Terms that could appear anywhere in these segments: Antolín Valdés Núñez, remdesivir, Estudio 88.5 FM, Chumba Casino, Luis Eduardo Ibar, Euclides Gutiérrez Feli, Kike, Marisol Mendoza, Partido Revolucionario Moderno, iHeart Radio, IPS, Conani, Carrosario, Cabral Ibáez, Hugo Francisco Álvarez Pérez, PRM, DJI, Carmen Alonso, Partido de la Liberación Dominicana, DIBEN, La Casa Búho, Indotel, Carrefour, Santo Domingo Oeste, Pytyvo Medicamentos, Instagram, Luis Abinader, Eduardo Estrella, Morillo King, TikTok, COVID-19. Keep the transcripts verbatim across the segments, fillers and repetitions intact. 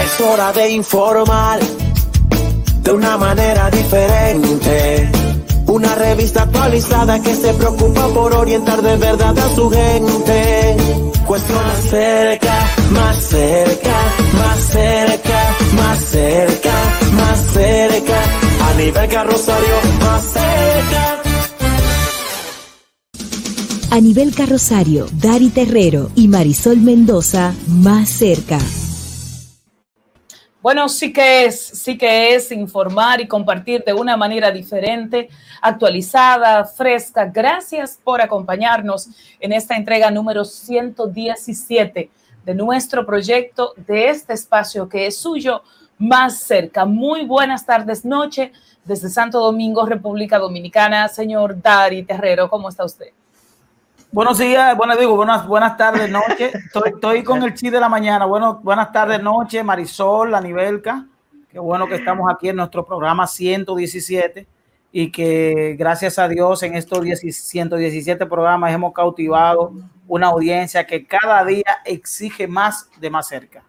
Es hora de informar de una manera diferente. Una revista actualizada que se preocupa por orientar de verdad a su gente. Cuestiones cerca, más cerca, más cerca, más cerca, más cerca. A nivel Carrosario, más cerca. A nivel Carrosario, Dari Terrero y Marisol Mendoza, más cerca. Bueno, sí que es, sí que es informar y compartir de una manera diferente, actualizada, fresca. Gracias por acompañarnos en esta entrega número ciento diecisiete de nuestro proyecto, de este espacio que es suyo, más cerca. Muy buenas tardes, noche, desde Santo Domingo, República Dominicana. Señor Dari Terrero, ¿cómo está usted? Buenos días, bueno, digo, buenas, buenas tardes, noche. Estoy, estoy con el chi de la mañana. Bueno, buenas tardes, noche, Marisol, Anibelca. Qué bueno que estamos aquí en nuestro programa ciento diecisiete y que gracias a Dios en estos ciento diecisiete programas hemos cautivado una audiencia que cada día exige más de más cerca.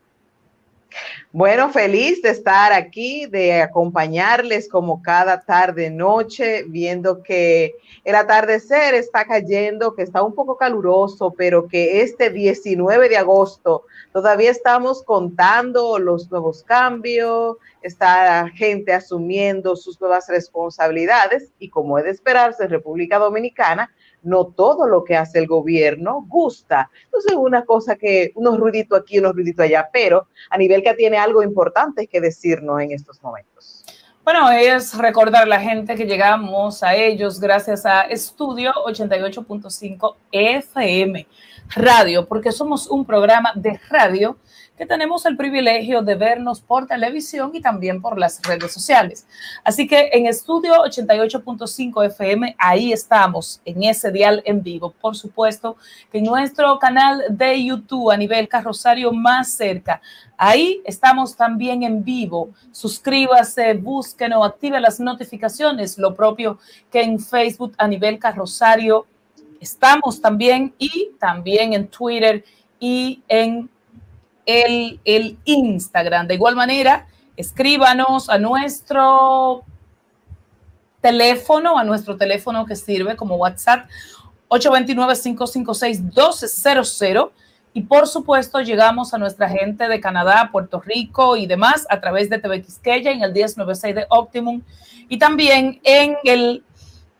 Bueno, feliz de estar aquí, de acompañarles como cada tarde noche, viendo que el atardecer está cayendo, que está un poco caluroso, pero que este diecinueve de agosto todavía estamos contando los nuevos cambios, está la gente asumiendo sus nuevas responsabilidades y, como es de esperarse en República Dominicana, no todo lo que hace el gobierno gusta. Entonces, una cosa que unos ruiditos aquí, unos ruiditos allá, pero a nivel que tiene algo importante que decirnos en estos momentos. Bueno, es recordar a la gente que llegamos a ellos gracias a Estudio ochenta y ocho punto cinco F M Radio, porque somos un programa de radio que tenemos el privilegio de vernos por televisión y también por las redes sociales. Así que en Estudio ochenta y ocho punto cinco F M, ahí estamos, en ese dial en vivo. Por supuesto que en nuestro canal de YouTube, a nivel Carrosario más cerca, ahí estamos también en vivo. Suscríbase, busquen o active las notificaciones, lo propio que en Facebook, a nivel Carrosario. Estamos también, y también en Twitter y en El, el Instagram. De igual manera, escríbanos a nuestro teléfono, a nuestro teléfono que sirve como WhatsApp, ocho dos nueve, cinco cinco seis, uno dos cero cero. Y por supuesto, llegamos a nuestra gente de Canadá, Puerto Rico y demás a través de T V Quisqueya, en el diez noventa y seis de Optimum, y también en el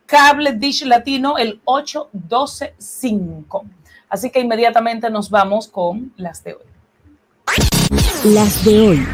Cable Dish Latino, el ocho doce cinco. Así que inmediatamente nos vamos con las de hoy. Las de hoy.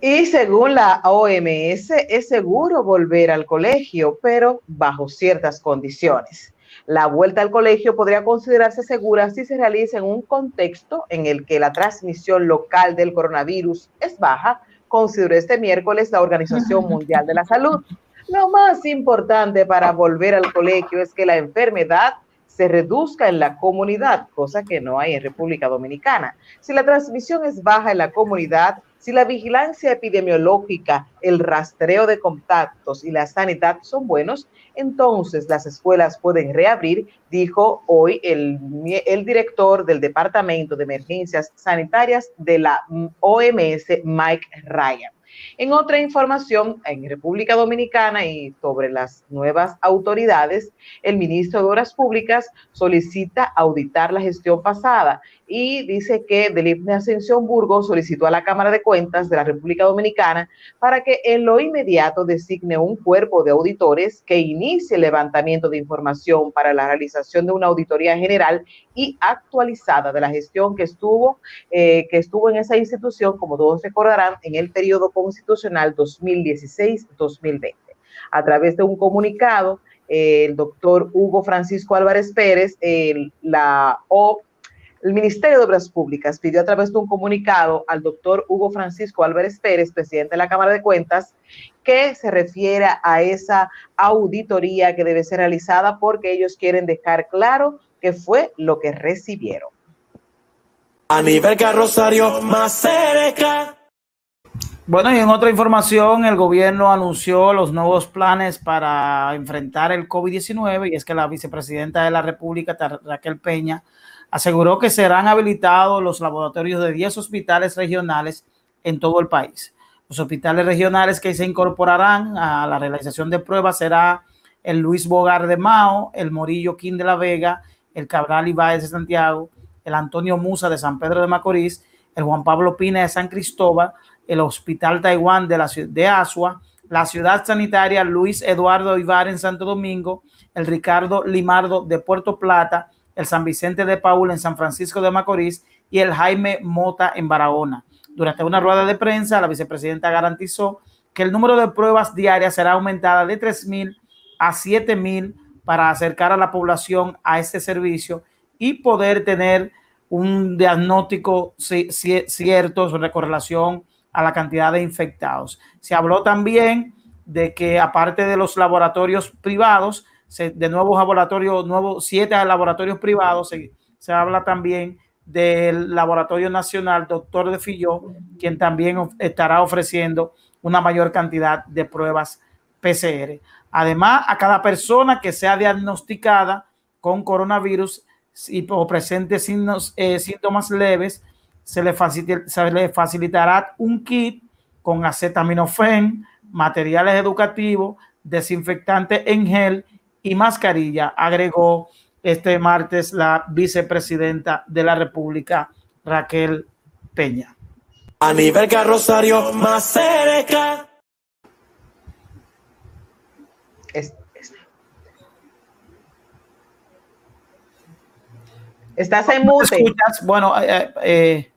Y según la O M S, es seguro volver al colegio, pero bajo ciertas condiciones. La vuelta al colegio podría considerarse segura si se realiza en un contexto en el que la transmisión local del coronavirus es baja, consideró este miércoles la Organización Mundial de la Salud. Lo más importante para volver al colegio es que la enfermedad se reduzca en la comunidad, cosa que no hay en República Dominicana. Si la transmisión es baja en la comunidad, si la vigilancia epidemiológica, el rastreo de contactos y la sanidad son buenos, entonces las escuelas pueden reabrir, dijo hoy el, el director del Departamento de Emergencias Sanitarias de la O M S, Mike Ryan. En otra información, en República Dominicana y sobre las nuevas autoridades, el ministro de Obras Públicas solicita auditar la gestión pasada y dice que Deligne Ascensión Burgos solicitó a la Cámara de Cuentas de la República Dominicana para que en lo inmediato designe un cuerpo de auditores que inicie el levantamiento de información para la realización de una auditoría general y actualizada de la gestión que estuvo, eh, que estuvo en esa institución, como todos recordarán, en el periodo constitucional dos mil dieciséis a dos mil veinte. A través de un comunicado, eh, el doctor Hugo Francisco Álvarez Pérez, eh, la O El Ministerio de Obras Públicas pidió a través de un comunicado al doctor Hugo Francisco Álvarez Pérez, presidente de la Cámara de Cuentas, que se refiera a esa auditoría que debe ser realizada porque ellos quieren dejar claro qué fue lo que recibieron. A nivel Carrosario, más cerca. Bueno, y en otra información, el gobierno anunció los nuevos planes para enfrentar el COVID diecinueve, y es que la vicepresidenta de la República, Raquel Peña, aseguró que serán habilitados los laboratorios de diez hospitales regionales en todo el país. Los hospitales regionales que se incorporarán a la realización de pruebas será el Luis Bogar de Mao, el Morillo King de La Vega, el Cabral Ibáez de Santiago, el Antonio Musa de San Pedro de Macorís, el Juan Pablo Pina de San Cristóbal, el Hospital Taiwán de, la, de Asua, la Ciudad Sanitaria Luis Eduardo Ibar en Santo Domingo, el Ricardo Limardo de Puerto Plata, el San Vicente de Paul en San Francisco de Macorís y el Jaime Mota en Barahona. Durante una rueda de prensa, la vicepresidenta garantizó que el número de pruebas diarias será aumentada de tres mil a siete mil para acercar a la población a este servicio y poder tener un diagnóstico cierto sobre correlación a la cantidad de infectados. Se habló también de que aparte de los laboratorios privados, de nuevos laboratorios, nuevos siete laboratorios privados, se, se habla también del Laboratorio Nacional Doctor de Filló, quien también estará ofreciendo una mayor cantidad de pruebas P C R. Además, a cada persona que sea diagnosticada con coronavirus y, o presente signos, eh, síntomas leves, se le, facilita, se le facilitará un kit con acetaminofén, materiales educativos, desinfectante en gel y mascarilla, agregó este martes la vicepresidenta de la República, Raquel Peña. A nivel Carrosario, más cerca. Este, este. Estás en mute. ¿Escuchas? Bueno, eh, eh,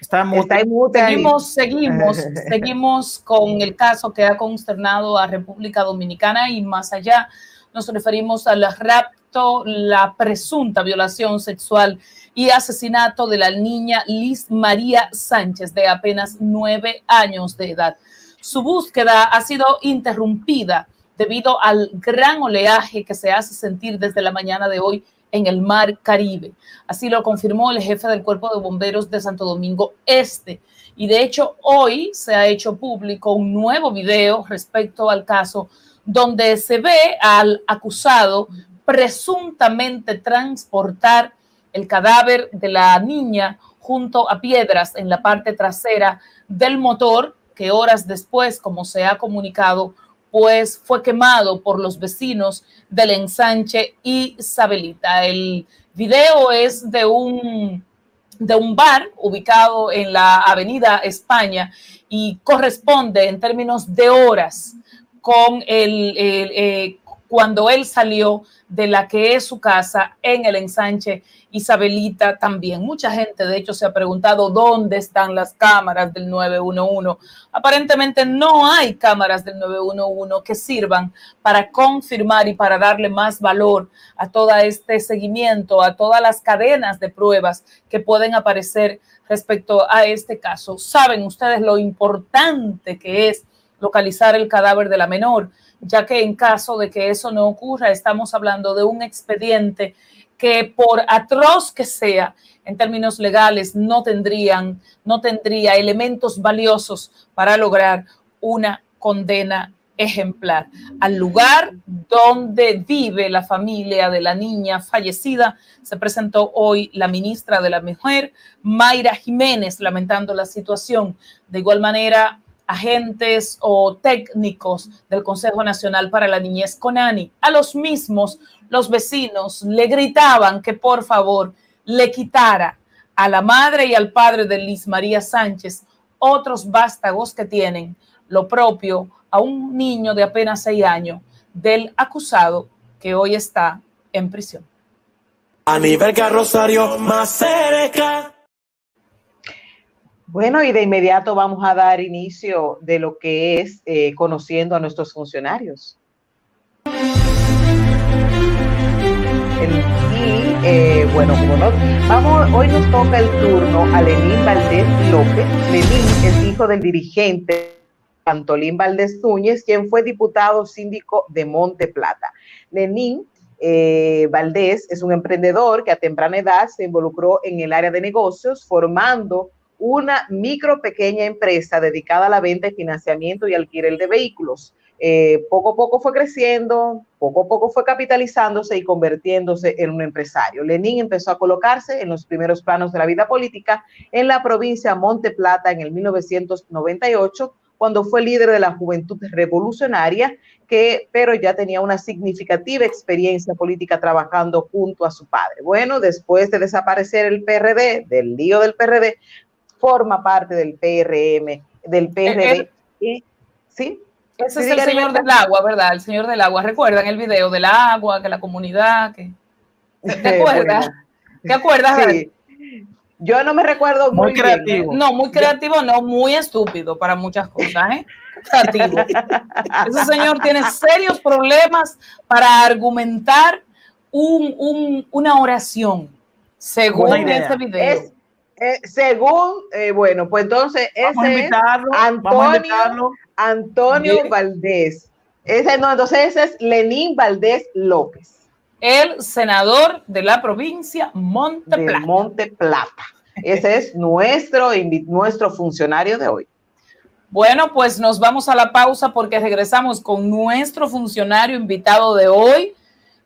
está en mute. Está en mute seguimos, seguimos, seguimos con el caso que ha consternado a República Dominicana y más allá. Nos referimos al rapto, la presunta violación sexual y asesinato de la niña Liz María Sánchez, de apenas nueve años de edad. Su búsqueda ha sido interrumpida debido al gran oleaje que se hace sentir desde la mañana de hoy en el mar Caribe. Así lo confirmó el jefe del Cuerpo de Bomberos de Santo Domingo Este. Y de hecho, hoy se ha hecho público un nuevo video respecto al caso, donde se ve al acusado presuntamente transportar el cadáver de la niña junto a piedras en la parte trasera del motor, que horas después, como se ha comunicado, pues fue quemado por los vecinos del Ensanche Isabelita. El video es de un, de un bar ubicado en la Avenida España y corresponde en términos de horas con el, el eh, cuando él salió de la que es su casa en el Ensanche Isabelita también. Mucha gente, de hecho, se ha preguntado dónde están las cámaras del nueve uno uno. Aparentemente no hay cámaras del nueve uno uno que sirvan para confirmar y para darle más valor a todo este seguimiento, a todas las cadenas de pruebas que pueden aparecer respecto a este caso. Saben ustedes lo importante que es localizar el cadáver de la menor, ya que en caso de que eso no ocurra, estamos hablando de un expediente que, por atroz que sea, en términos legales, no tendrían, no tendría elementos valiosos para lograr una condena ejemplar. Al lugar donde vive la familia de la niña fallecida, se presentó hoy la ministra de la Mujer, Mayra Jiménez, lamentando la situación. De igual manera, agentes o técnicos del Consejo Nacional para la Niñez, CONANI. A los mismos, los vecinos le gritaban que por favor le quitara a la madre y al padre de Liz María Sánchez otros vástagos que tienen lo propio a un niño de apenas seis años del acusado que hoy está en prisión. A nivel Carrosario, más cerca. Bueno, y de inmediato vamos a dar inicio de lo que es eh, conociendo a nuestros funcionarios. El, y eh, bueno, como no, vamos, hoy nos toca el turno a Lenín Valdés López. Lenín es hijo del dirigente Antolín Valdés Núñez, quien fue diputado síndico de Monte Plata. Lenín eh, Valdés es un emprendedor que a temprana edad se involucró en el área de negocios, formando una micro pequeña empresa dedicada a la venta y financiamiento y alquiler de vehículos. Eh, poco a poco fue creciendo, poco a poco fue capitalizándose y convirtiéndose en un empresario. Lenín empezó a colocarse en los primeros planos de la vida política en la provincia de Monte Plata en el mil novecientos noventa y ocho, cuando fue líder de la Juventud Revolucionaria, que, pero ya tenía una significativa experiencia política trabajando junto a su padre. Bueno, después de desaparecer el P R D, del lío del P R D, forma parte del P R M, del P R D. ¿Sí? ¿Sí? Ese sí, es el señor del agua, ¿verdad? El señor del agua. ¿Recuerdan el video del agua, que la comunidad? Que... ¿Te acuerdas? Bueno. ¿Te acuerdas? Sí. Yo no me recuerdo muy, muy creativo. Bien. No, muy creativo, no, muy estúpido para muchas cosas, ¿eh? Creativo. Ese señor tiene serios problemas para argumentar un, un, una oración, según ese video. Es, eh, según, eh, bueno, pues entonces vamos ese a invitarlo, es Antonio. Vamos a invitarlo. Antonio ¿Qué? Valdés. Ese no, entonces ese es Lenín Valdés López. El senador de la provincia Monte de Plata. Monte Plata. Ese es nuestro, nuestro funcionario de hoy. Bueno, pues nos vamos a la pausa porque regresamos con nuestro funcionario invitado de hoy.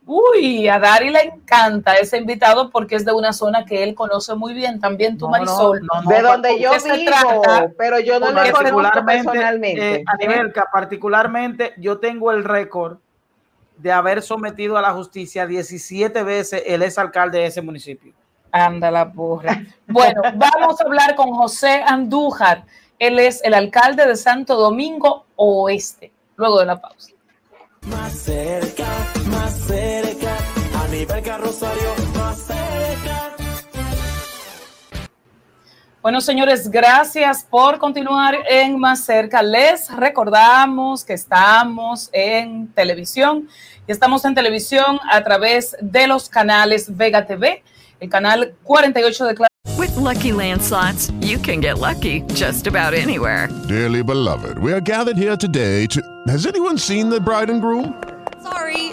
Uy, a Dari le encanta ese invitado porque es de una zona que él conoce muy bien, también tú, no, Marisol. No, no, de no, donde yo vivo, pero yo no lo conozco personalmente. Eh, a nivel que particularmente yo tengo el récord de haber sometido a la justicia diecisiete veces el exalcalde de ese municipio. Anda la porra. Bueno, vamos a hablar con José Andújar. Él es el alcalde de Santo Domingo Oeste. Luego de la pausa. Más cerca, más cerca, a nivel Carrosario, más cerca. Bueno, señores, gracias por continuar en Más Cerca. Les recordamos que estamos en televisión y estamos en televisión a través de los canales Vega T V, el canal cuarenta y ocho de Claro. With Lucky Land Slots, you can get lucky just about anywhere. Dearly beloved, we are gathered here today to... Has anyone seen the bride and groom? Sorry,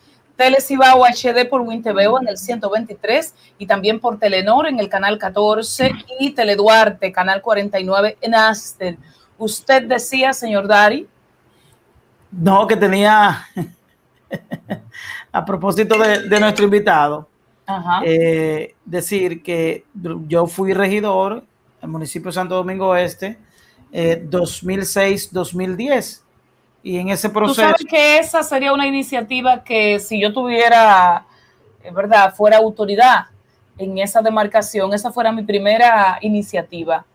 Telecibao H D por WinTVO en el ciento veintitrés y también por Telenor en el canal catorce y Teleduarte, canal cuarenta y nueve en Aster. Usted decía, señor Dari. No, que tenía, a propósito de, de nuestro invitado, Ajá. Eh, decir que yo fui regidor en el municipio de Santo Domingo Oeste eh, dos mil seis a dos mil diez. Y en ese proceso... Tú sabes que esa sería una iniciativa que si yo tuviera, es verdad, fuera autoridad en esa demarcación, esa fuera mi primera iniciativa,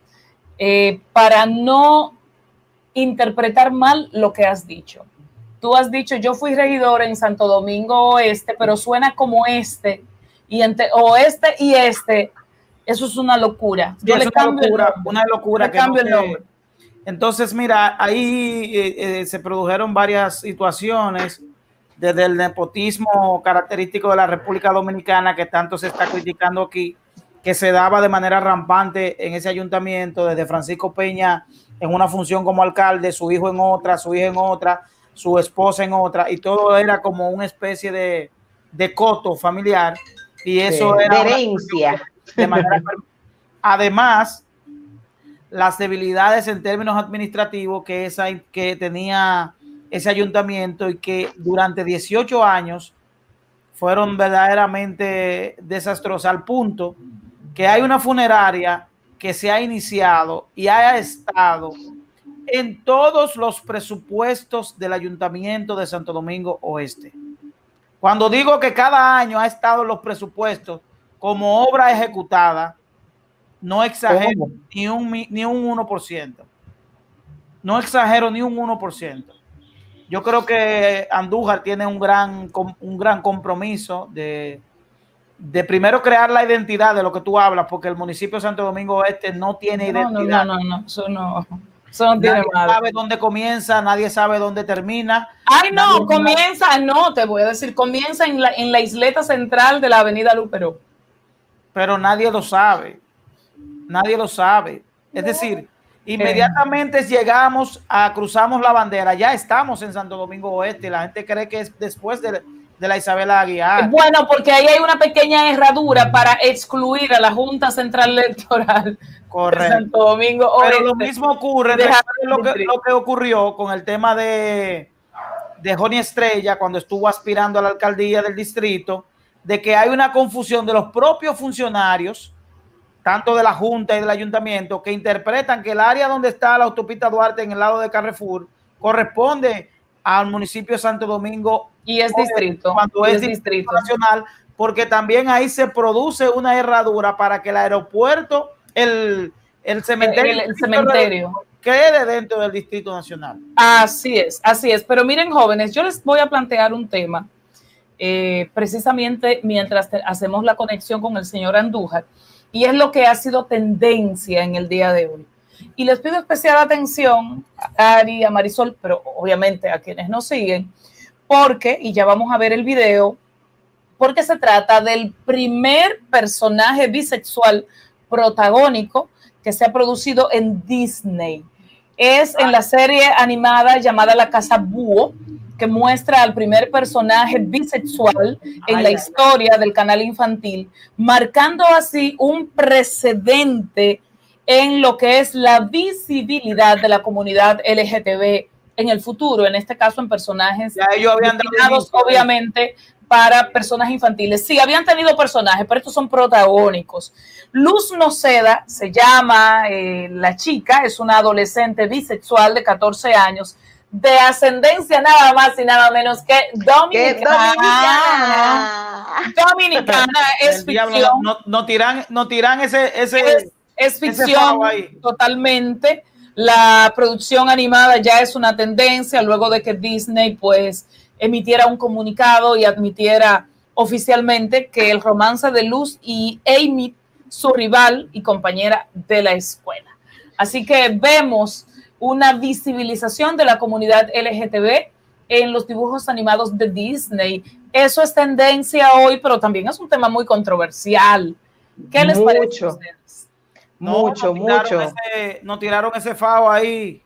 eh, para no interpretar mal lo que has dicho. Tú has dicho, yo fui regidor en Santo Domingo Oeste, pero suena como este, y entre oeste y este, eso es una locura. Yo sí, le es una cambio locura, el una locura. Le que cambio no el nombre. Entonces, mira, ahí eh, eh, se produjeron varias situaciones desde el nepotismo característico de la República Dominicana que tanto se está criticando aquí, que se daba de manera rampante en ese ayuntamiento, desde Francisco Peña en una función como alcalde, su hijo en otra, su hija en otra, su esposa en otra, y todo era como una especie de, de coto familiar, y eso sí, era de herencia. De manera, además, las debilidades en términos administrativos que, esa, que tenía ese ayuntamiento y que durante dieciocho años fueron verdaderamente desastrosas, al punto que hay una funeraria que se ha iniciado y ha estado en todos los presupuestos del ayuntamiento de Santo Domingo Oeste. Cuando digo que cada año ha estado en los presupuestos como obra ejecutada, no exagero, ni un, ni un uno por ciento. no exagero ni un uno por ciento. Yo creo que Andújar tiene un gran, un gran compromiso de, de primero crear la identidad de lo que tú hablas, porque el municipio de Santo Domingo Este no tiene no, identidad. No, no, no, no, eso no. Eso no tiene nadie madre. Sabe dónde comienza, nadie sabe dónde termina. Ay, no, comienza, sabe. no, te voy a decir, comienza en la, en la isleta central de la avenida Luperó. Pero nadie lo sabe, nadie lo sabe. Es no. decir, inmediatamente eh. llegamos a, cruzamos la bandera, ya estamos en Santo Domingo Oeste, la gente cree que es después de, de la Isabela Aguiar. Bueno, porque ahí hay una pequeña herradura para excluir a la Junta Central Electoral. Correcto. Santo Domingo Oeste. Pero lo mismo ocurre, lo que, lo que ocurrió con el tema de, de Joni Estrella cuando estuvo aspirando a la alcaldía del distrito, de que hay una confusión de los propios funcionarios, tanto de la Junta y del Ayuntamiento, que interpretan que el área donde está la autopista Duarte en el lado de Carrefour corresponde al municipio de Santo Domingo y es distrito, cuando y es, es distrito nacional, porque también ahí se produce una herradura para que el aeropuerto, el, el cementerio, el, el, el cementerio quede dentro del distrito nacional. Así es, así es. Pero miren, jóvenes, yo les voy a plantear un tema, eh, precisamente mientras te, hacemos la conexión con el señor Andújar, y es lo que ha sido tendencia en el día de hoy. Y les pido especial atención a Ari, a Marisol, pero obviamente a quienes nos siguen, porque, y ya vamos a ver el video, porque se trata del primer personaje bisexual protagónico que se ha producido en Disney. Es en la serie animada llamada La Casa Búho, que muestra al primer personaje bisexual en la historia del canal infantil, marcando así un precedente en lo que es la visibilidad de la comunidad L G B T en el futuro, en este caso en personajes ya ellos habían dado obviamente para personas infantiles. Sí, habían tenido personajes, pero estos son protagónicos. Luz Noceda se llama eh, la chica, es una adolescente bisexual de catorce años, de ascendencia nada más y nada menos que dominicana. Dominicana es ficción. No, no tiran, no tiran ese, ese es, es ficción ese totalmente. La producción animada ya es una tendencia luego de que Disney pues emitiera un comunicado y admitiera oficialmente que el romance de Luz y Amy, su rival y compañera de la escuela. Así que vemos una visibilización de la comunidad L G B T en los dibujos animados de Disney. Eso es tendencia hoy, pero también es un tema muy controversial. ¿Qué les mucho, parece a ustedes? No, mucho, no mucho. Ese, no tiraron ese fao ahí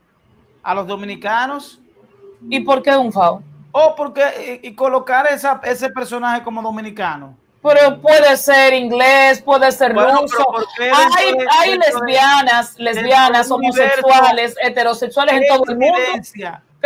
a los dominicanos. ¿Y por qué un fao? Oh, porque y, y colocar esa, ese personaje como dominicano. Pero puede ser inglés, puede ser bueno, ruso. Hay, de, hay lesbianas, de, lesbianas, homosexuales, heterosexuales en todo el mundo.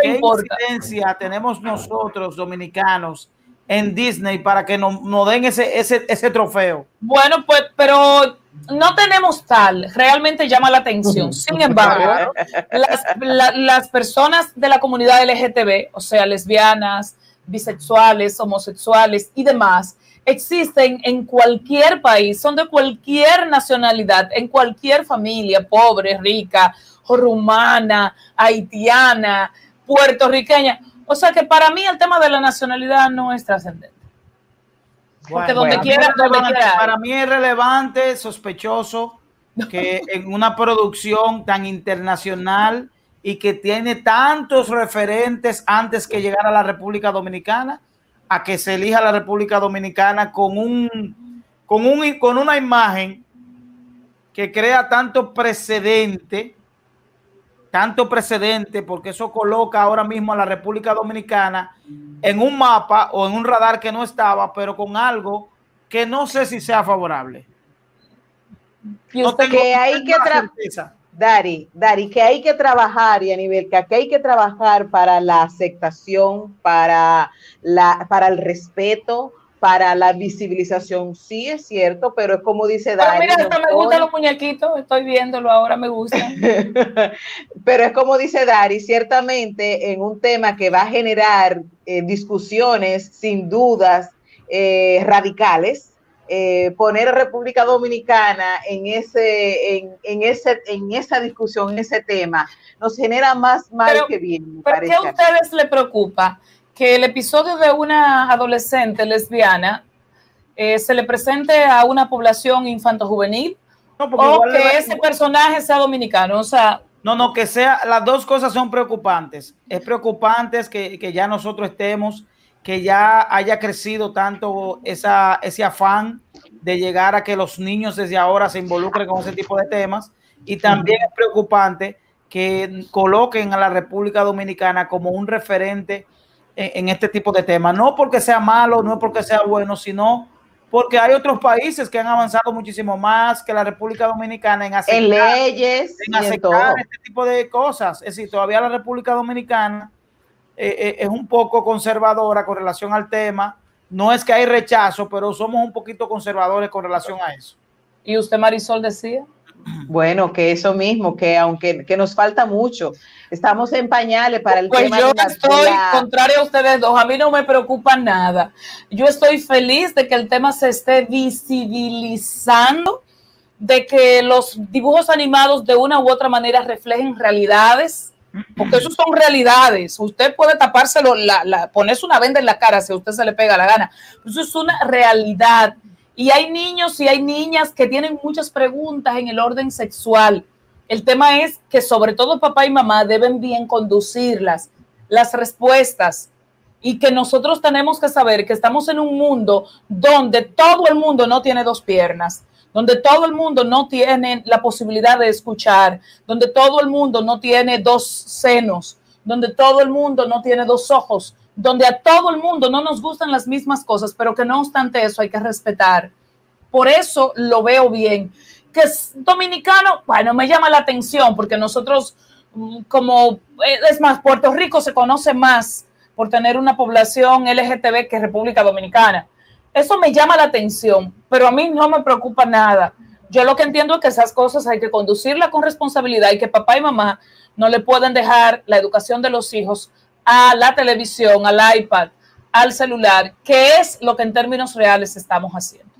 ¿Qué incidencia tenemos nosotros, dominicanos, en Disney para que nos no den ese, ese, ese trofeo? Bueno, pues, pero no tenemos tal. Realmente llama la atención. Sin embargo, las, la, las personas de la comunidad L G B T, o sea, lesbianas, bisexuales, homosexuales y demás, existen en cualquier país, son de cualquier nacionalidad, en cualquier familia, pobre, rica, rumana, haitiana, puertorriqueña. O sea que para mí el tema de la nacionalidad no es trascendente. Porque bueno, donde bueno, quiera, donde quiera. Para mí es relevante, sospechoso, que en una producción tan internacional y que tiene tantos referentes antes que llegar a la República Dominicana, a que se elija la República Dominicana con un con un con una imagen que crea tanto precedente, tanto precedente, porque eso coloca ahora mismo a la República Dominicana en un mapa o en un radar que no estaba, pero con algo que no sé si sea favorable. No tengo que hay que certeza. Dari, Dari, que hay que trabajar y a nivel que aquí hay que trabajar para la aceptación, para, la, para el respeto, para la visibilización. Sí, es cierto, pero es como dice Dari. Pero mira, hasta doctor, me gustan los muñequitos, estoy viéndolo ahora, me gustan. Pero es como dice Dari, ciertamente en un tema que va a generar eh, discusiones sin dudas eh, radicales, eh, poner a República Dominicana en ese, en, en ese, en esa discusión, en ese tema, nos genera más mal pero, que bien. ¿Por qué a ustedes les preocupa que el episodio de una adolescente lesbiana eh, se le presente a una población infanto-juvenil? No, o que le... ese personaje sea dominicano, o sea... No, no, que sea... Las dos cosas son preocupantes. Es preocupante que, que ya nosotros estemos, que ya haya crecido tanto esa, ese afán de llegar a que los niños desde ahora se involucren con ese tipo de temas. Y también es preocupante que coloquen a la República Dominicana como un referente en, en este tipo de temas. No porque sea malo, no porque sea bueno, sino... porque hay otros países que han avanzado muchísimo más que la República Dominicana en aceptar, en leyes, en aceptar en este tipo de cosas. Es decir, todavía la República Dominicana eh, eh, es un poco conservadora con relación al tema. No es que hay rechazo, pero somos un poquito conservadores con relación a eso. ¿Y usted, Marisol, decía? Bueno, que eso mismo, que aunque que nos falta mucho, estamos en pañales para el pues tema. Pues yo de estoy la... contrario a ustedes dos, a mí no me preocupa nada. Yo estoy feliz de que el tema se esté visibilizando, de que los dibujos animados de una u otra manera reflejen realidades, porque eso son realidades. Usted puede tapárselo, la, la, ponerse una venda en la cara si a usted se le pega la gana. Eso es una realidad. Y hay niños y hay niñas que tienen muchas preguntas en el orden sexual. El tema es que sobre todo papá y mamá deben bien conducirlas, las respuestas. Y que nosotros tenemos que saber que estamos en un mundo donde todo el mundo no tiene dos piernas, donde todo el mundo no tiene la posibilidad de escuchar, donde todo el mundo no tiene dos senos, donde todo el mundo no tiene dos ojos, donde a todo el mundo no nos gustan las mismas cosas, pero que no obstante eso hay que respetar. Por eso lo veo bien. Que es dominicano, bueno, me llama la atención, porque nosotros, como, es más, Puerto Rico se conoce más por tener una población L G T B que República Dominicana. Eso me llama la atención, pero a mí no me preocupa nada. Yo lo que entiendo es que esas cosas hay que conducirlas con responsabilidad y que papá y mamá no le pueden dejar la educación de los hijos a la televisión, al iPad, al celular, que es lo que en términos reales estamos haciendo.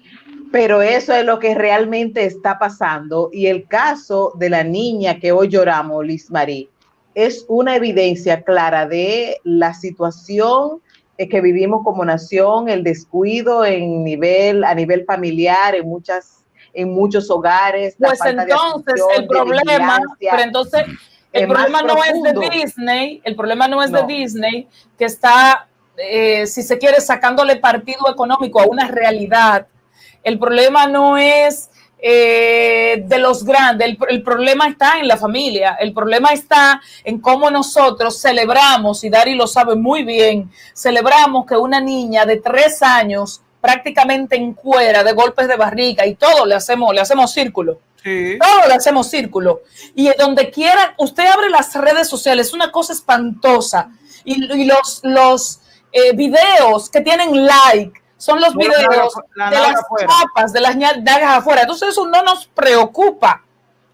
Pero eso es lo que realmente está pasando. Y el caso de la niña que hoy lloramos, Liz Marie, es una evidencia clara de la situación que vivimos como nación, el descuido en nivel, a nivel familiar, en muchas, en muchos hogares. Pues la entonces el problema, pero entonces... El problema no es de Disney, el problema no es de Disney, que está, eh, si se quiere, sacándole partido económico a una realidad. El problema no es eh, de los grandes, el, el problema está en la familia, el problema está en cómo nosotros celebramos, y Dari lo sabe muy bien, celebramos que una niña de tres años prácticamente en cuera de golpes de barriga y todo le hacemos, le hacemos círculo. Sí. Todo le hacemos círculo. Y donde quiera, usted abre las redes sociales, es una cosa espantosa. Y, y los, los eh, videos que tienen like son los videos la, la, la de las afuera. Chapas, de las dagas afuera. Entonces eso no nos preocupa.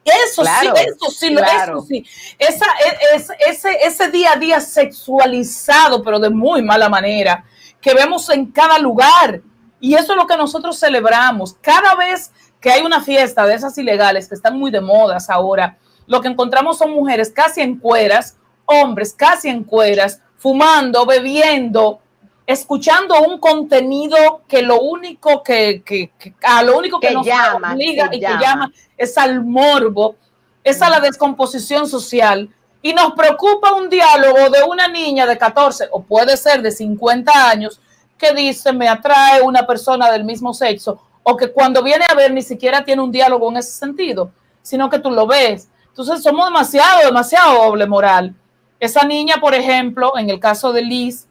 Eso claro, sí, eso sí, claro. Eso sí. Esa, es, ese, ese día a día sexualizado, pero de muy mala manera, que vemos en cada lugar. Y eso es lo que nosotros celebramos. Cada vez que hay una fiesta de esas ilegales que están muy de modas ahora, lo que encontramos son mujeres casi en cueras, hombres casi en cueras, fumando, bebiendo, escuchando un contenido que lo único que, que, que a lo único que, que nos llama, obliga que y llama. que llama es al morbo, es a la descomposición social, y nos preocupa un diálogo de una niña de catorce o puede ser de cincuenta años que dice me atrae una persona del mismo sexo, o que cuando viene a ver ni siquiera tiene un diálogo en ese sentido, sino que tú lo ves. Entonces somos demasiado, demasiado doble moral. Esa niña, por ejemplo, en el caso de Liz,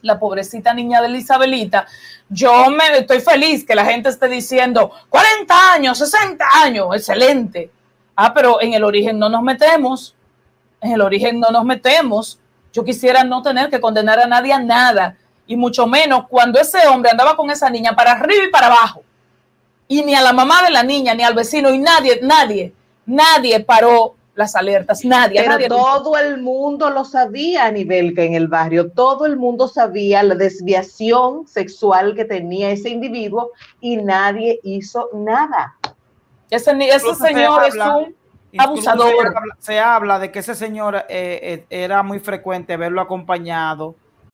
la pobrecita niña de Isabelita, yo me estoy feliz que la gente esté diciendo cuarenta años, sesenta años, excelente. Ah, pero en el origen no nos metemos, en el origen no nos metemos. Yo quisiera no tener que condenar a nadie a nada, y mucho menos cuando ese hombre andaba con esa niña para arriba y para abajo. Y ni a la mamá de la niña, ni al vecino, y nadie, nadie, nadie paró las alertas, nadie. Pero nadie todo dijo. El mundo lo sabía, a nivel que en el barrio, todo el mundo sabía la desviación sexual que tenía ese individuo y nadie hizo nada. Ese, ese señor se habla, es un abusador. Se habla, se habla de que ese señor eh, eh, era muy frecuente verlo acompañado.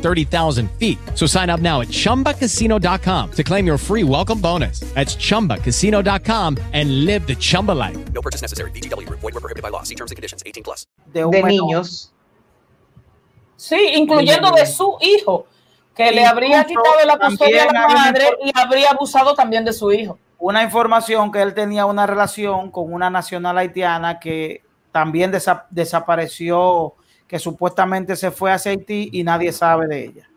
thirty thousand feet. So sign up now at chumba casino dot com to claim your free welcome bonus. That's chumba casino dot com and live the Chumba life. No purchase necessary. V G W. Void where prohibited by law. See terms and conditions. eighteen plus. De, de niños. Sí, incluyendo de, de su hijo, que le habría quitado la custodia a la madre y habría abusado también de su hijo. Una información que él tenía una relación con una nacional haitiana que también desa- desapareció, que supuestamente se fue a Haití y nadie sabe de ella.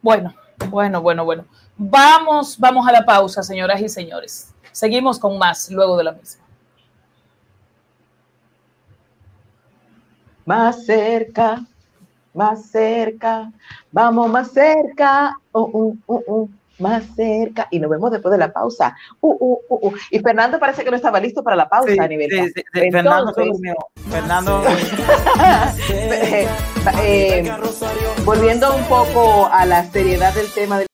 Bueno, bueno, bueno, bueno. Vamos, vamos a la pausa, señoras y señores. Seguimos con más luego de la misa. Más cerca, más cerca, vamos más cerca, uh, uh, uh, uh, más cerca. Y nos vemos después de la pausa. Uh, uh, uh, uh. Y Fernando parece que no estaba listo para la pausa. Sí, a nivel sí, sí, sí. Entonces, Fernando, Fernando. eh, eh, volviendo un poco a la seriedad del tema. Del...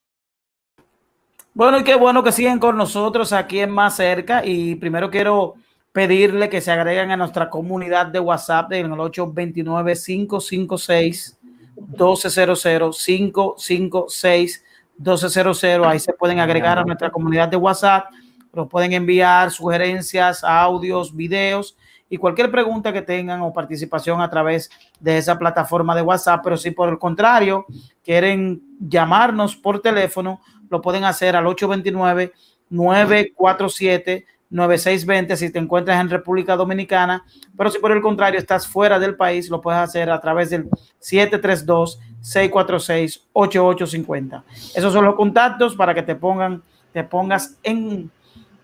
Bueno, y qué bueno que siguen con nosotros aquí en Más Cerca. Y primero quiero pedirle que se agreguen a nuestra comunidad de WhatsApp en el ocho dos nueve, cinco cinco seis, uno dos cero cero, cinco cinco seis, uno dos cero cero. Ahí se pueden agregar a nuestra comunidad de WhatsApp. Nos pueden enviar sugerencias, audios, videos y cualquier pregunta que tengan o participación a través de esa plataforma de WhatsApp. Pero si por el contrario quieren llamarnos por teléfono, lo pueden hacer al ocho dos nueve, nueve cuatro siete, nueve seis dos cero si te encuentras en República Dominicana, pero si por el contrario estás fuera del país, lo puedes hacer a través del siete tres dos, seis cuatro seis, ocho ocho cinco cero. Esos son los contactos para que te pongan, te pongas en,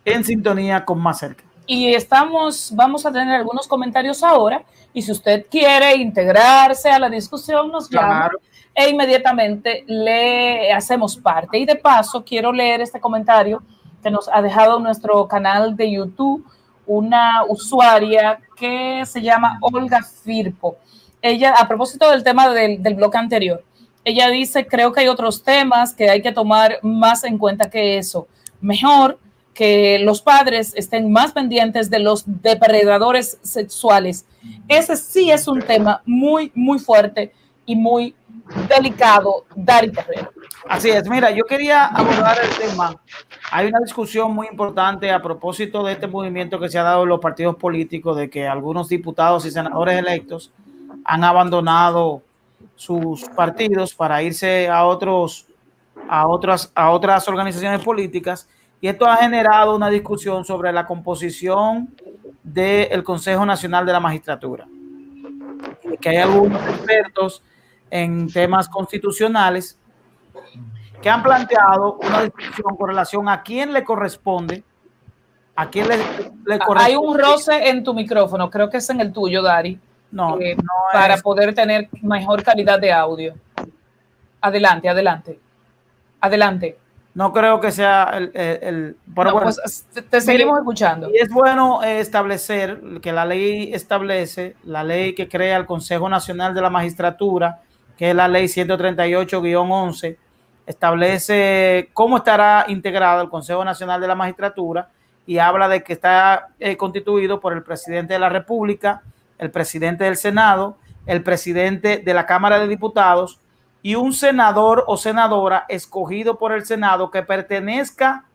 en sintonía con Más Cerca. Y estamos, vamos a tener algunos comentarios ahora, y si usted quiere integrarse a la discusión, nos llama. Claro. E inmediatamente le hacemos parte. Y de paso, quiero leer este comentario que nos ha dejado nuestro canal de YouTube, una usuaria que se llama Olga Firpo. Ella, a propósito del tema del, del bloque anterior, ella dice, creo que hay otros temas que hay que tomar más en cuenta que eso. Mejor que los padres estén más pendientes de los depredadores sexuales. Ese sí es un tema muy, muy fuerte y muy delicado, Dari Carrera. Así es, mira, yo quería abordar el tema. Hay una discusión muy importante a propósito de este movimiento que se ha dado en los partidos políticos, de que algunos diputados y senadores electos han abandonado sus partidos para irse a otros, a otras, a otras organizaciones políticas, y esto ha generado una discusión sobre la composición del Consejo Nacional de la Magistratura. Que hay algunos expertos en temas constitucionales que han planteado una discusión con relación a quién le corresponde, a quién le, le corresponde. Hay un roce en tu micrófono, creo que es en el tuyo, Dari, no, eh, no para es. Poder tener mejor calidad de audio. Adelante, adelante, adelante. No creo que sea el... el, el pero no, bueno, pues te seguimos y, escuchando. Y es bueno establecer que la ley establece, la ley que crea el Consejo Nacional de la Magistratura, que es la ley ciento treinta y ocho guion once, establece cómo estará integrado el Consejo Nacional de la Magistratura y habla de que está eh, constituido por el presidente de la República, el presidente del Senado, el presidente de la Cámara de Diputados y un senador o senadora escogido por el Senado que pertenezca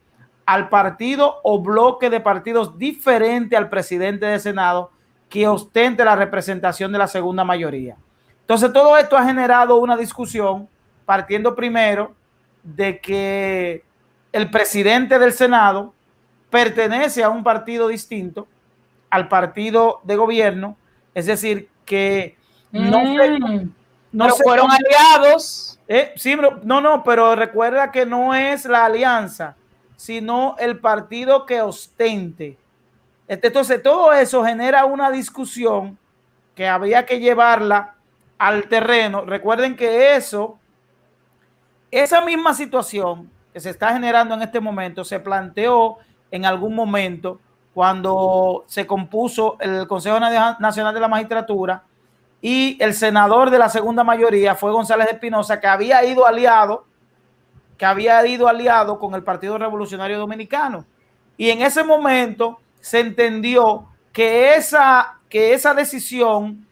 al partido o bloque de partidos diferente al presidente del Senado que ostente la representación de la segunda mayoría. Entonces, todo esto ha generado una discusión partiendo primero de que el presidente del Senado pertenece a un partido distinto al partido de gobierno, es decir, que no, mm, se, no pero se fueron aliados. Eh, sí, no, no, pero recuerda que no es la alianza, sino el partido que ostente. Entonces, todo eso genera una discusión que había que llevarla al terreno. Recuerden que eso, esa misma situación que se está generando en este momento, se planteó en algún momento cuando se compuso el Consejo Nacional de la Magistratura y el senador de la segunda mayoría fue González Espinosa, que había ido aliado, que había ido aliado con el Partido Revolucionario Dominicano. Y en ese momento se entendió que esa, que esa decisión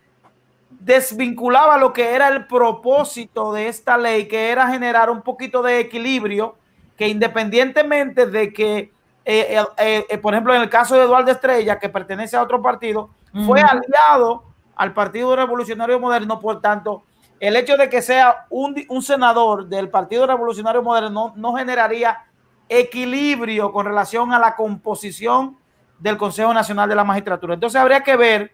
desvinculaba lo que era el propósito de esta ley, que era generar un poquito de equilibrio, que independientemente de que, eh, eh, eh, por ejemplo, en el caso de Eduardo Estrella, que pertenece a otro partido, mm. fue aliado al Partido Revolucionario Moderno, por tanto, el hecho de que sea un, un senador del Partido Revolucionario Moderno no, no generaría equilibrio con relación a la composición del Consejo Nacional de la Magistratura. Entonces habría que ver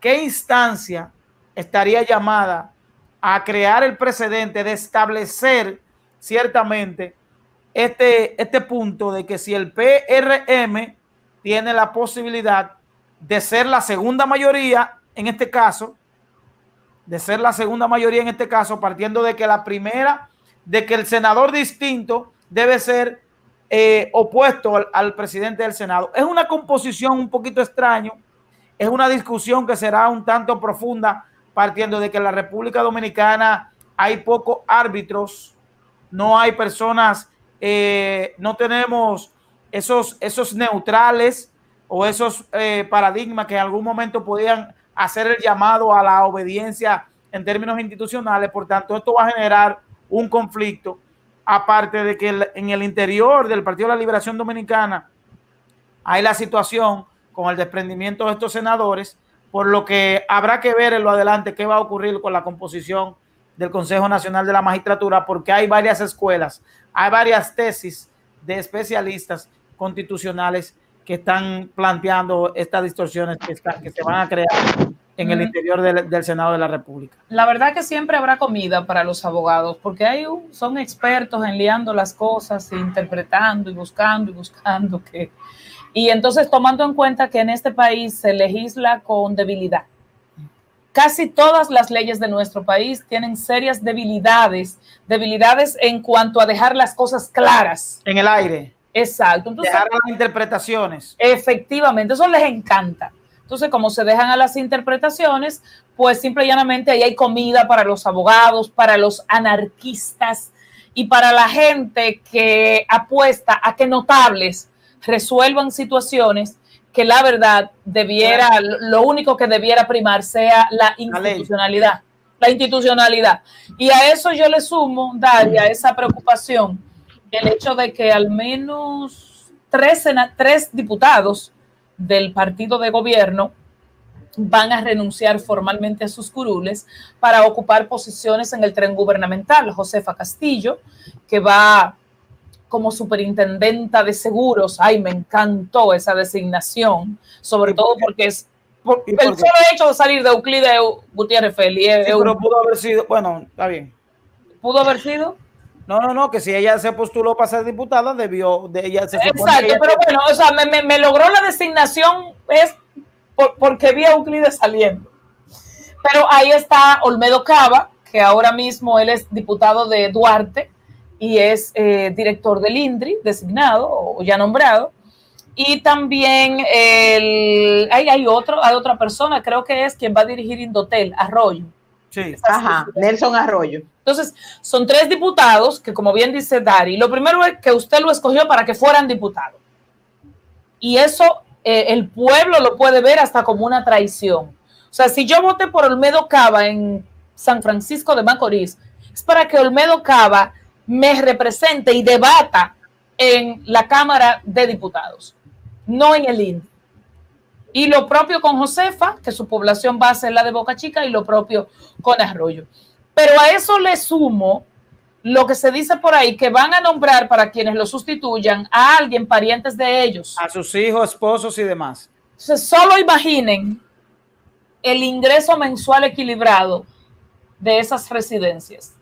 qué instancia estaría llamada a crear el precedente de establecer ciertamente este, este punto de que si el P R M tiene la posibilidad de ser la segunda mayoría en este caso, de ser la segunda mayoría en este caso, partiendo de que la primera, de que el senador distinto debe ser eh, opuesto al, al presidente del Senado. Es una composición un poquito extraña, es una discusión que será un tanto profunda, partiendo de que en la República Dominicana hay pocos árbitros, no hay personas, eh, no tenemos esos, esos neutrales o esos eh, paradigmas que en algún momento podían hacer el llamado a la obediencia en términos institucionales. Por tanto, esto va a generar un conflicto, aparte de que en el interior del Partido de la Liberación Dominicana hay la situación con el desprendimiento de estos senadores, por lo que habrá que ver en lo adelante qué va a ocurrir con la composición del Consejo Nacional de la Magistratura, porque hay varias escuelas, hay varias tesis de especialistas constitucionales que están planteando estas distorsiones que, está, que se van a crear en el interior del, del Senado de la República. La verdad que siempre habrá comida para los abogados, porque hay un, son expertos en liando las cosas, interpretando y buscando y buscando. Que, y entonces tomando en cuenta que en este país se legisla con debilidad. Casi todas las leyes de nuestro país tienen serias debilidades, debilidades en cuanto a dejar las cosas claras. En el aire. Exacto. Entonces, dejar las interpretaciones. Efectivamente, eso les encanta. Entonces, como se dejan a las interpretaciones, pues simple y llanamente ahí hay comida para los abogados, para los anarquistas y para la gente que apuesta a que notables resuelvan situaciones que la verdad debiera, lo único que debiera primar sea la institucionalidad. La institucionalidad. Y a eso yo le sumo, Daria, esa preocupación, el hecho de que al menos tres, tres diputados del partido de gobierno van a renunciar formalmente a sus curules para ocupar posiciones en el tren gubernamental. Josefa Castillo, que va como superintendenta de seguros. Ay, me encantó esa designación, sobre todo porque es por, el solo hecho de salir de Euclides Gutiérrez Feli. Sí, pero pudo haber sido, bueno, está bien. ¿Pudo haber sido? No, no, no, que si ella se postuló para ser diputada, debió de ella se Exacto, ella pero bueno, o sea, me, me, me logró la designación es por, porque vi a Euclides saliendo. Pero ahí está Olmedo Cava, que ahora mismo él es diputado de Duarte y es eh, director del INDRI, designado o ya nombrado. Y también el, hay, hay, otro, hay otra persona, creo que es quien va a dirigir Indotel, Arroyo. Sí. Ajá, Nelson Arroyo. Entonces, son tres diputados que, como bien dice Dari, lo primero es que usted lo escogió para que fueran diputados. Y eso eh, el pueblo lo puede ver hasta como una traición. O sea, si yo voté por Olmedo Cava en San Francisco de Macorís, es para que Olmedo Cava me represente y debata en la Cámara de Diputados, no en el I N D I. Y lo propio con Josefa, que su población base es la de Boca Chica, y lo propio con Arroyo. Pero a eso le sumo lo que se dice por ahí, que van a nombrar para quienes lo sustituyan a alguien, parientes de ellos. A sus hijos, esposos y demás. Entonces, solo imaginen el ingreso mensual equilibrado de esas residencias.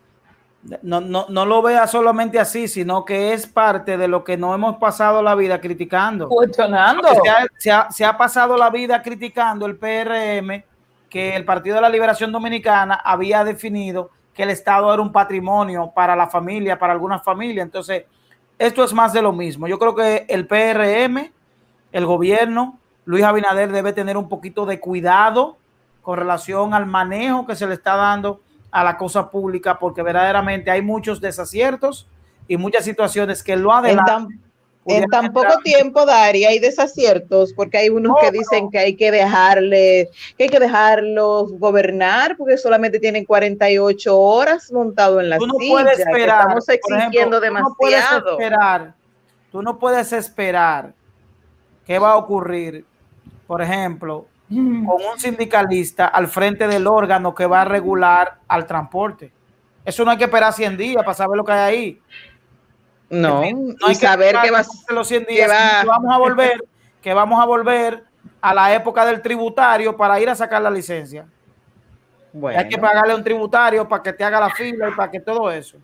No, no, no lo vea solamente así, sino que es parte de lo que no hemos pasado la vida criticando. Cuestionando. Se ha, se ha, se ha pasado la vida criticando el P R M, que el Partido de la Liberación Dominicana había definido que el Estado era un patrimonio para la familia, para algunas familias. Entonces, esto es más de lo mismo. Yo creo que el P R M, el gobierno, Luis Abinader debe tener un poquito de cuidado con relación al manejo que se le está dando a la cosa pública, porque verdaderamente hay muchos desaciertos y muchas situaciones que lo adelantan. En, tan, en tan poco entrar. tiempo, Dari, hay desaciertos, porque hay unos no, que dicen no. que hay que dejarles, que hay que dejarlos gobernar, porque solamente tienen cuarenta y ocho horas montado en la tú no silla. Puedes esperar, estamos exigiendo por ejemplo, tú demasiado. No puedes esperar, tú no puedes esperar qué va a ocurrir, por ejemplo, con un sindicalista al frente del órgano que va a regular al transporte. Eso no hay que esperar cien días para saber lo que hay ahí. No, no hay y que saber que, va, los cien días, que va. vamos a volver, que vamos a volver a la época del tributario para ir a sacar la licencia. Bueno. Hay que pagarle a un tributario para que te haga la fila y para que todo eso.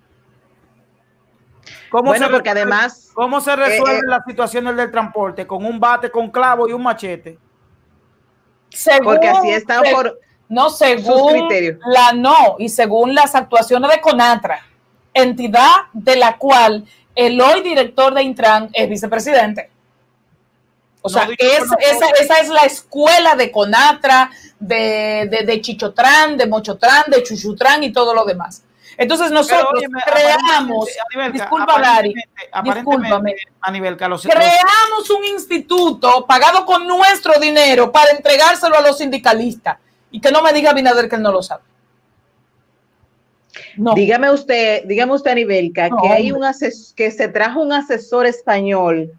¿Cómo bueno, se porque resuelve, además cómo se resuelven eh, las situaciones del transporte con un bate, con clavo y un machete. Según, porque así está se, por no según la no y según las actuaciones de Conatra, entidad de la cual el hoy director de Intran es vicepresidente. O no sea, es, esa, esa es la escuela de Conatra, de, de, de Chichotrán, de Mochotrán, de Chuchutrán y todo lo demás. Entonces nosotros óyeme, creamos, aparentemente, disculpa aparentemente, Dari, discúlpame, aparentemente, los, creamos un instituto pagado con nuestro dinero para entregárselo a los sindicalistas y que no me diga Abinader que él no lo sabe. No. Dígame usted, dígame usted Anibelca, no, que hay un ases- que se trajo un asesor español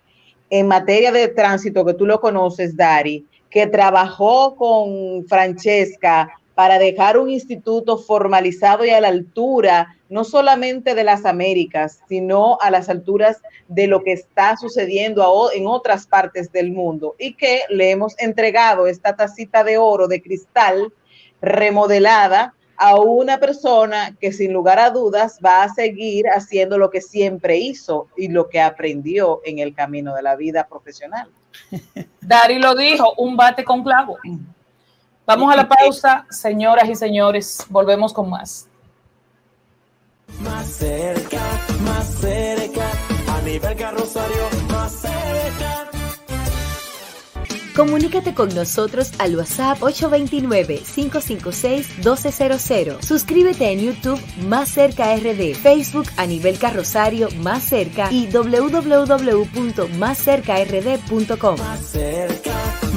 en materia de tránsito que tú lo conoces, Dari, que trabajó con Francesca para dejar un instituto formalizado y a la altura, no solamente de las Américas, sino a las alturas de lo que está sucediendo en otras partes del mundo, y que le hemos entregado esta tacita de oro de cristal remodelada a una persona que sin lugar a dudas va a seguir haciendo lo que siempre hizo y lo que aprendió en el camino de la vida profesional. Dari lo dijo, un bate con clavo. Vamos a la pausa, señoras y señores. Volvemos con más. Más cerca, más cerca, a nivel Carrosario, más cerca. Comunícate con nosotros al WhatsApp ocho dos nueve, cinco cinco seis, uno dos cero cero. Suscríbete en YouTube Más Cerca R D, Facebook a nivel Carrosario Más Cerca y doble u doble u doble u punto más cerca r d punto com. Más cerca,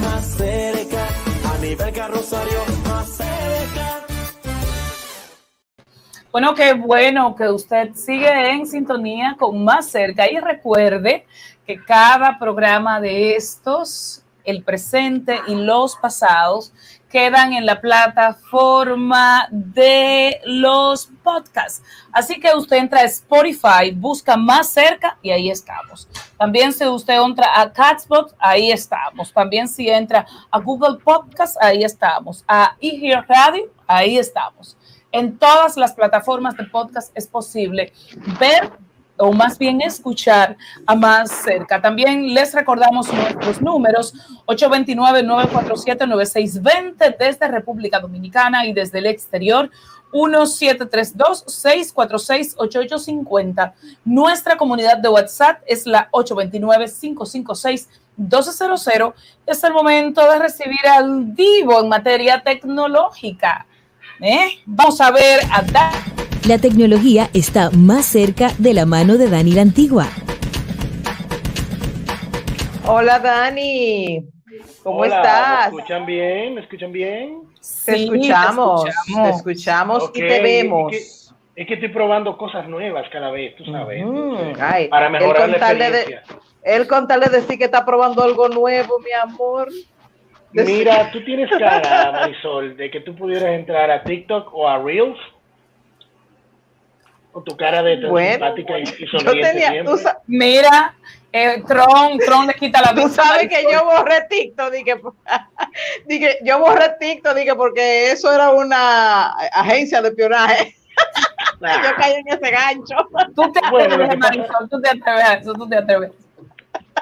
más cerca, a nivel Carrosario Más Cerca. Bueno, qué bueno que usted sigue en sintonía con Más Cerca y recuerde que cada programa de estos, el presente y los pasados, quedan en la plataforma de los podcasts. Así que usted entra a Spotify, busca Más Cerca y ahí estamos. También si usted entra a Catspot, ahí estamos. También si entra a Google Podcast, ahí estamos. A iHear Radio, ahí estamos. En todas las plataformas de podcast es posible ver o más bien escuchar a Más Cerca. También les recordamos nuestros números, ocho dos nueve, nueve cuatro siete, nueve seis dos cero desde República Dominicana y desde el exterior, uno siete tres dos, seis cuatro seis, ocho ocho cinco cero. Nuestra comunidad de WhatsApp es la ocho dos nueve, cinco cinco seis, uno dos cero cero. Es el momento de recibir al divo en materia tecnológica. ¿Eh? Vamos a ver a Dani. La tecnología está más cerca de la mano de Dani la Antigua. Hola, Dani. ¿Cómo Hola, estás? ¿Me escuchan bien? ¿Me escuchan bien? Sí, te escuchamos, te escuchamos, te escuchamos okay. y te vemos. ¿Y qué, Es que estoy probando cosas nuevas cada vez, tú sabes. Mm, ay, para mejorar la experiencia. De, él con tal de decir que está probando algo nuevo, mi amor. Mira, tú tienes cara, Marisol, de que tú pudieras entrar a TikTok o a Reels. Con tu cara de bueno, simpática bueno. y, y sonriente tenía, tú Mira, eh, Tron, Tron le quita la vista. Tú sabes que yo borré TikTok, dije, dije, yo borré TikTok, dije, porque eso era una agencia de espionaje. Nah. Yo caí en ese gancho. Tú te atreves, bueno, Marisol, tú te atreves a eso, tú te atreves.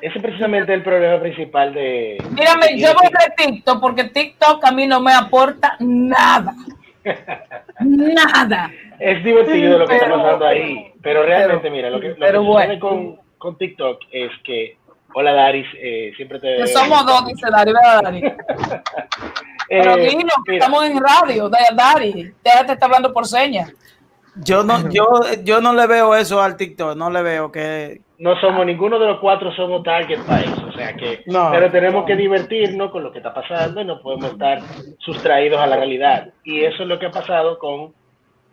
Ese es precisamente el problema principal de... Mírame, yo voy a TikTok porque TikTok a mí no me aporta nada. nada. Es divertido lo que pero, está pasando ahí, pero realmente, pero, mira, lo que, lo pero que bueno. sucede con, con TikTok es que... Hola, Daris, eh, siempre te... Que somos dos, dice Daris, ¿verdad, Daris? Pero eh, dilo, estamos en radio, Daris, ya te está hablando por señas. Yo no, yo, yo no le veo eso al TikTok, no le veo que... No somos, ninguno de los cuatro somos target para eso, o sea que... No, pero tenemos no. que divertirnos con lo que está pasando y no podemos estar sustraídos a la realidad. Y eso es lo que ha pasado con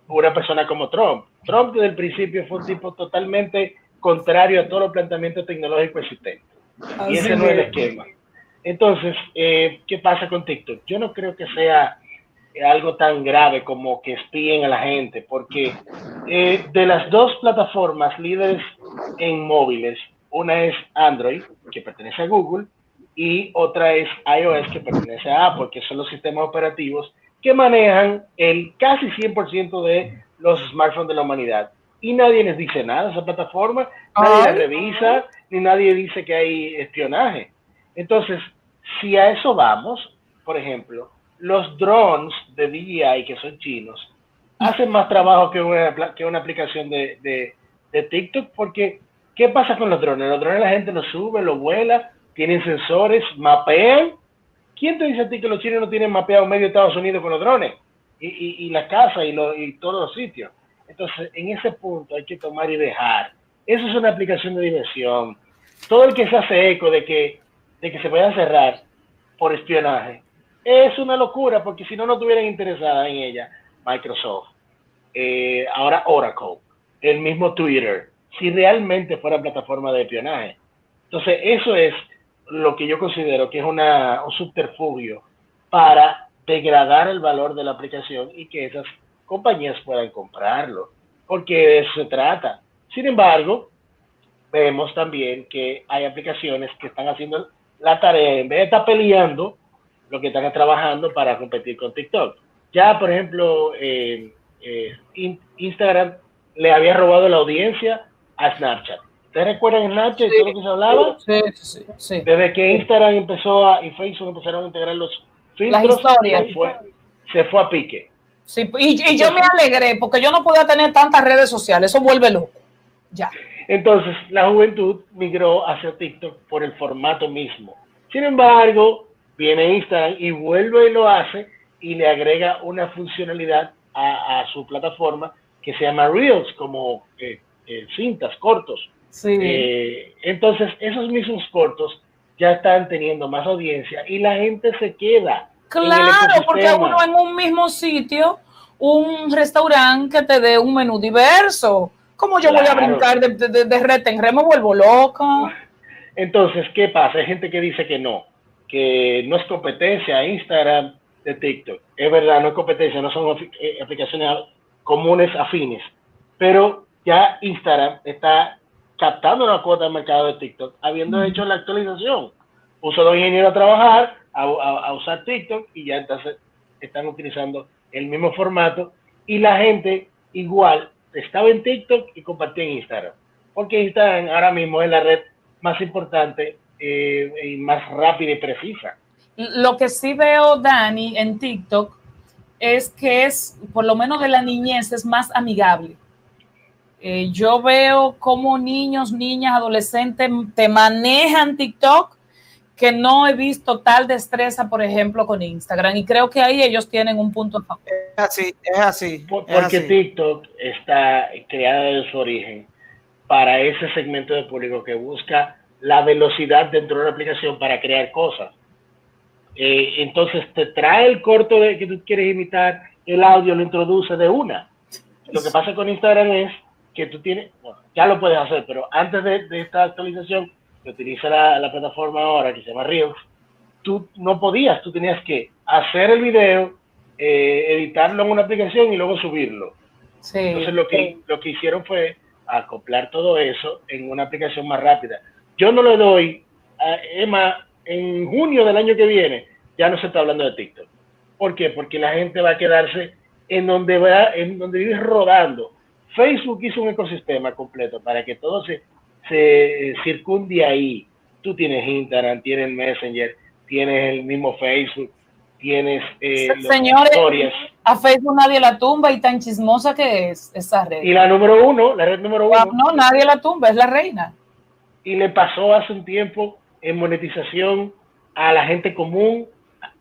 una persona como Trump. Trump desde el principio fue un tipo totalmente contrario a todos los planteamientos tecnológicos existentes. Así y ese no es el esquema. Entonces, eh, ¿qué pasa con TikTok? Yo no creo que sea... algo tan grave como que espíen a la gente, porque eh, de las dos plataformas líderes en móviles, una es Android, que pertenece a Google, y otra es iOS, que pertenece a Apple, que son los sistemas operativos que manejan el casi cien por ciento de los smartphones de la humanidad. Y nadie les dice nada a esa plataforma, nadie la revisa, ni nadie dice que hay espionaje. Entonces, si a eso vamos, por ejemplo, los drones de D J I, que son chinos, hacen más trabajo que una, que una aplicación de, de, de TikTok, porque ¿qué pasa con los drones? Los drones la gente los sube, los vuela, tienen sensores, mapean. ¿Quién te dice a ti que los chinos no tienen mapeado medio Estados Unidos con los drones? Y, y, y las casas y, lo, y todos los sitios. Entonces, en ese punto hay que tomar y dejar. Eso es una aplicación de diversión. Todo el que se hace eco de que, de que se vayan a cerrar por espionaje, es una locura, porque si no, no estuvieran interesadas en ella. Microsoft, eh, ahora Oracle, el mismo Twitter, si realmente fuera plataforma de espionaje. Entonces, eso es lo que yo considero que es una, un subterfugio para degradar el valor de la aplicación y que esas compañías puedan comprarlo, porque de eso se trata. Sin embargo, vemos también que hay aplicaciones que están haciendo la tarea, en vez de estar peleando, lo que están trabajando para competir con TikTok. Ya, por ejemplo, eh, eh, in, Instagram le había robado la audiencia a Snapchat. ¿Ustedes recuerdan Snapchat? Sí, todo lo que se hablaba? Sí, sí, sí. Desde que Instagram empezó a, y Facebook empezaron a integrar los filtros, las historias, se, fue, se fue a pique. Sí, y, y yo me alegré, porque yo no podía tener tantas redes sociales, eso vuelve loco. Ya. Entonces, la juventud migró hacia TikTok por el formato mismo. Sin embargo, viene Instagram y vuelve y lo hace y le agrega una funcionalidad a, a su plataforma que se llama Reels, como eh, eh, cintas, cortos. Sí. Eh, entonces, esos mismos cortos ya están teniendo más audiencia y la gente se queda. Claro, porque uno en un mismo sitio, un restaurante que te dé un menú diverso. ¿Cómo yo claro. voy a brincar de, de, de reta en remo? Vuelvo loca. Entonces, ¿qué pasa? Hay gente que dice que no. que no es competencia Instagram de TikTok. Es verdad, no es competencia, no son aplicaciones comunes afines, pero ya Instagram está captando una cuota del mercado de TikTok, habiendo hecho la actualización. Puso a los ingenieros a trabajar, a, a, a usar TikTok, y ya entonces están utilizando el mismo formato, y la gente igual estaba en TikTok y compartía en Instagram, porque Instagram ahora mismo es la red más importante Eh, eh, más rápida y precisa. Lo que sí veo, Dani, en TikTok es que es, por lo menos de la niñez, es más amigable. Eh, yo veo cómo niños, niñas, adolescentes te manejan TikTok, que no he visto tal destreza, por ejemplo, con Instagram, y creo que ahí ellos tienen un punto a favor. Es así, es así. Por, es porque así. TikTok está creada desde su origen para ese segmento de público que busca la velocidad dentro de una aplicación para crear cosas. Eh, entonces te trae el corto de, que tú quieres imitar, el audio lo introduce de una. Lo que pasa con Instagram es que tú tienes, bueno, ya lo puedes hacer, pero antes de, de esta actualización que utiliza la, la plataforma ahora que se llama Reels, tú no podías, tú tenías que hacer el video, eh, editarlo en una aplicación y luego subirlo. Sí, entonces lo que, sí. lo que hicieron fue acoplar todo eso en una aplicación más rápida. Yo no le doy a Emma, en junio del año que viene ya no se está hablando de TikTok. ¿Por qué? Porque la gente va a quedarse en donde va, en donde vive rodando. Facebook hizo un ecosistema completo para que todo se, se circunde ahí. Tú tienes Instagram, tienes Messenger, tienes el mismo Facebook, tienes eh, señores, historias. A Facebook nadie la tumba y tan chismosa que es esa red. Y la número uno, la red número uno. No, nadie la tumba, es la reina. Y le pasó hace un tiempo en monetización a la gente común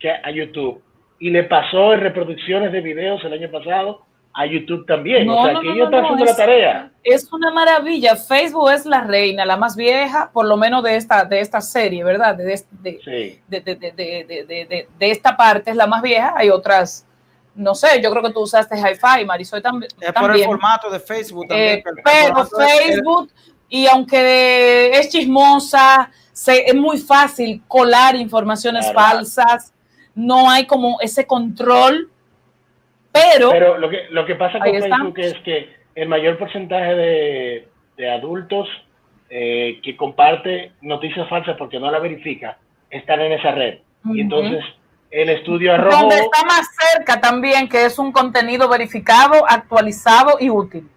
que a YouTube. Y le pasó en reproducciones de videos el año pasado a YouTube también. No, o sea, no, que no, ellos no, están haciendo no, la tarea. Es una maravilla. Facebook es la reina, la más vieja, por lo menos de esta, de esta serie, ¿verdad? De, de, de, sí. de, de, de, de, de, de, de esta parte es la más vieja. Hay otras, no sé, yo creo que tú usaste Hi-Fi, Marisoy también. Es por el formato de Facebook también. Eh, pero Facebook, de... y aunque es chismosa, se, es muy fácil colar informaciones falsas. No hay como ese control, pero... Pero lo que, lo que pasa con Facebook es que el mayor porcentaje de, de adultos eh, que comparte noticias falsas porque no la verifica, están en esa red. Uh-huh. Y entonces el estudio arroja... Donde está más cerca también, que es un contenido verificado, actualizado y útil.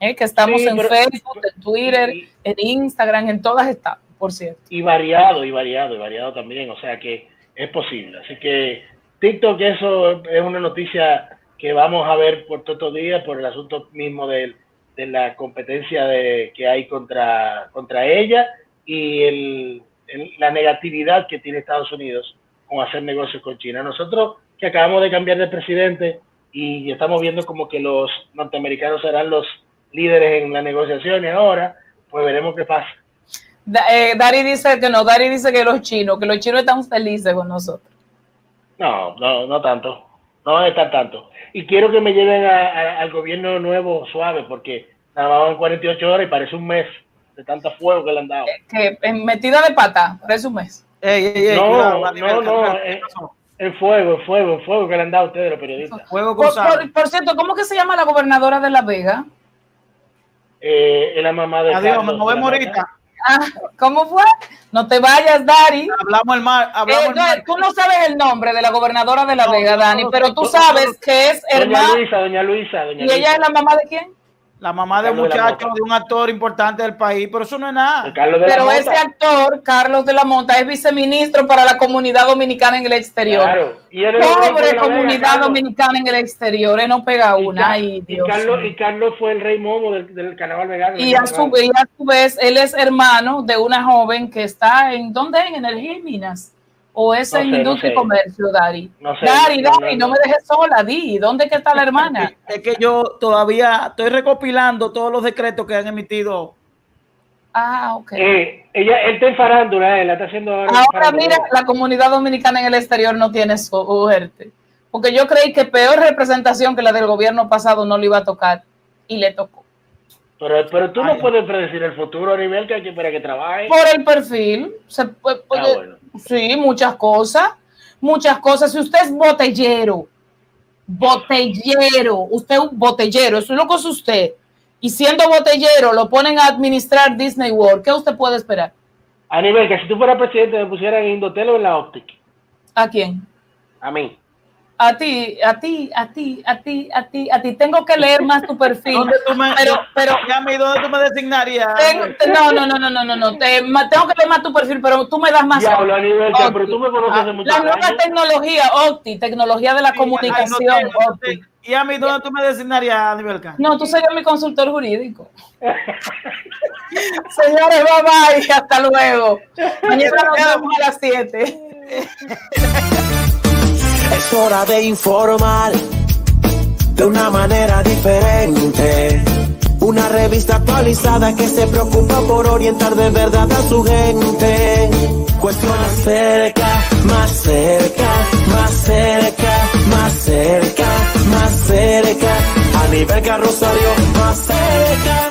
¿Eh? Que estamos sí, en pero, Facebook, en Twitter, y, en Instagram, en todas está, por cierto. Y variado, y variado, y variado también, o sea que... Es posible, así que TikTok, eso es una noticia que vamos a ver por todos los días por el asunto mismo de, de la competencia de, que hay contra, contra ella y el, el, la negatividad que tiene Estados Unidos con hacer negocios con China. Nosotros que acabamos de cambiar de presidente y estamos viendo como que los norteamericanos serán los líderes en las negociaciones ahora, pues veremos qué pasa. Eh, Dari dice que no, Dari dice que los chinos, que los chinos están felices con nosotros. No, no, no tanto, no van a estar tanto. Y quiero que me lleven a, a, al gobierno nuevo suave, porque nada más van cuarenta y ocho horas y parece un mes de tanta fuego que le han dado. Eh, que metida de pata, parece un mes. Ey, ey, ey, no, cuidado, no, no, en, en fuego, en fuego, en fuego que le han dado a ustedes los periodistas. Fuego por, por, por cierto, ¿cómo que se llama la gobernadora de La Vega? Eh, es la mamá de. Adiós, Carlos, nos vemos ahorita. Ah, ¿cómo fue? No te vayas, Dari. Hablamos el mar. Hablamos eh, no, el mar. Tú no sabes el nombre de la gobernadora de La Vega, no, no, Dani, no, no, pero tú sabes no, no, que es hermana. Doña Luisa, Doña Luisa. Doña ¿Y Luisa. Ella es la mamá de quién? La mamá de un muchacho, de, de un actor importante del país, pero eso no es nada. Pero ese actor, Carlos de la Mota, es viceministro para la comunidad dominicana en el exterior. Claro. Y él Pobre el comunidad Vega, dominicana en el exterior, él no pega una. Y, Ay, Dios. Y, Carlos, y Carlos fue el rey momo del, del carnaval vegano. Y a, su, y a su vez, él es hermano de una joven que está en, ¿dónde? En Energía y Minas. ¿O es no en sé, Industria no sé. y Comercio, Dari? No sé, Dari, no, Dari, no, no. no me dejes sola, Di. ¿Dónde que está la hermana? Es que yo todavía estoy recopilando todos los decretos que han emitido. Ah, ok. Eh, ella, él está en farándula, él está haciendo... Ahora mira, la comunidad dominicana en el exterior no tiene suerte. Porque yo creí que peor representación que la del gobierno pasado no le iba a tocar. Y le tocó. Pero, pero tú Ay, no puedes predecir el futuro a nivel que hay que para que trabaje. Por el perfil. Se puede, puede, ah, bueno. Sí, muchas cosas, muchas cosas. Si usted es botellero, botellero, usted es un botellero, eso es lo que es usted. Y siendo botellero lo ponen a administrar Disney World. ¿Qué usted puede esperar? A nivel que si tú fueras presidente me pusieran en Indotel o en la Optic. ¿A quién? A mí. A ti, a ti, a ti, a ti, a ti, a ti. Tengo que leer más tu perfil. ¿Dónde tú me, pero, pero, ¿y dónde tú me designarías? Tengo, no, no, no, no, no, no, no. Te, tengo que leer más tu perfil, pero tú me das más. Diablo, a nivel que, pero tú me conoces ah, mucho. La nueva tecnología, Opti, tecnología de la sí, comunicación. Ay, no te, no te, ¿y a mí dónde tú me designarías, a nivel que? No, tú serías mi consultor jurídico. Señores, bye bye, hasta luego. Mañana nos vemos a las siete. Es hora de informar de una manera diferente. Una revista actualizada que se preocupa por orientar de verdad a su gente. Cuestión más cerca, más cerca, más cerca, más cerca, más cerca. nivel Carrosario, más cerca.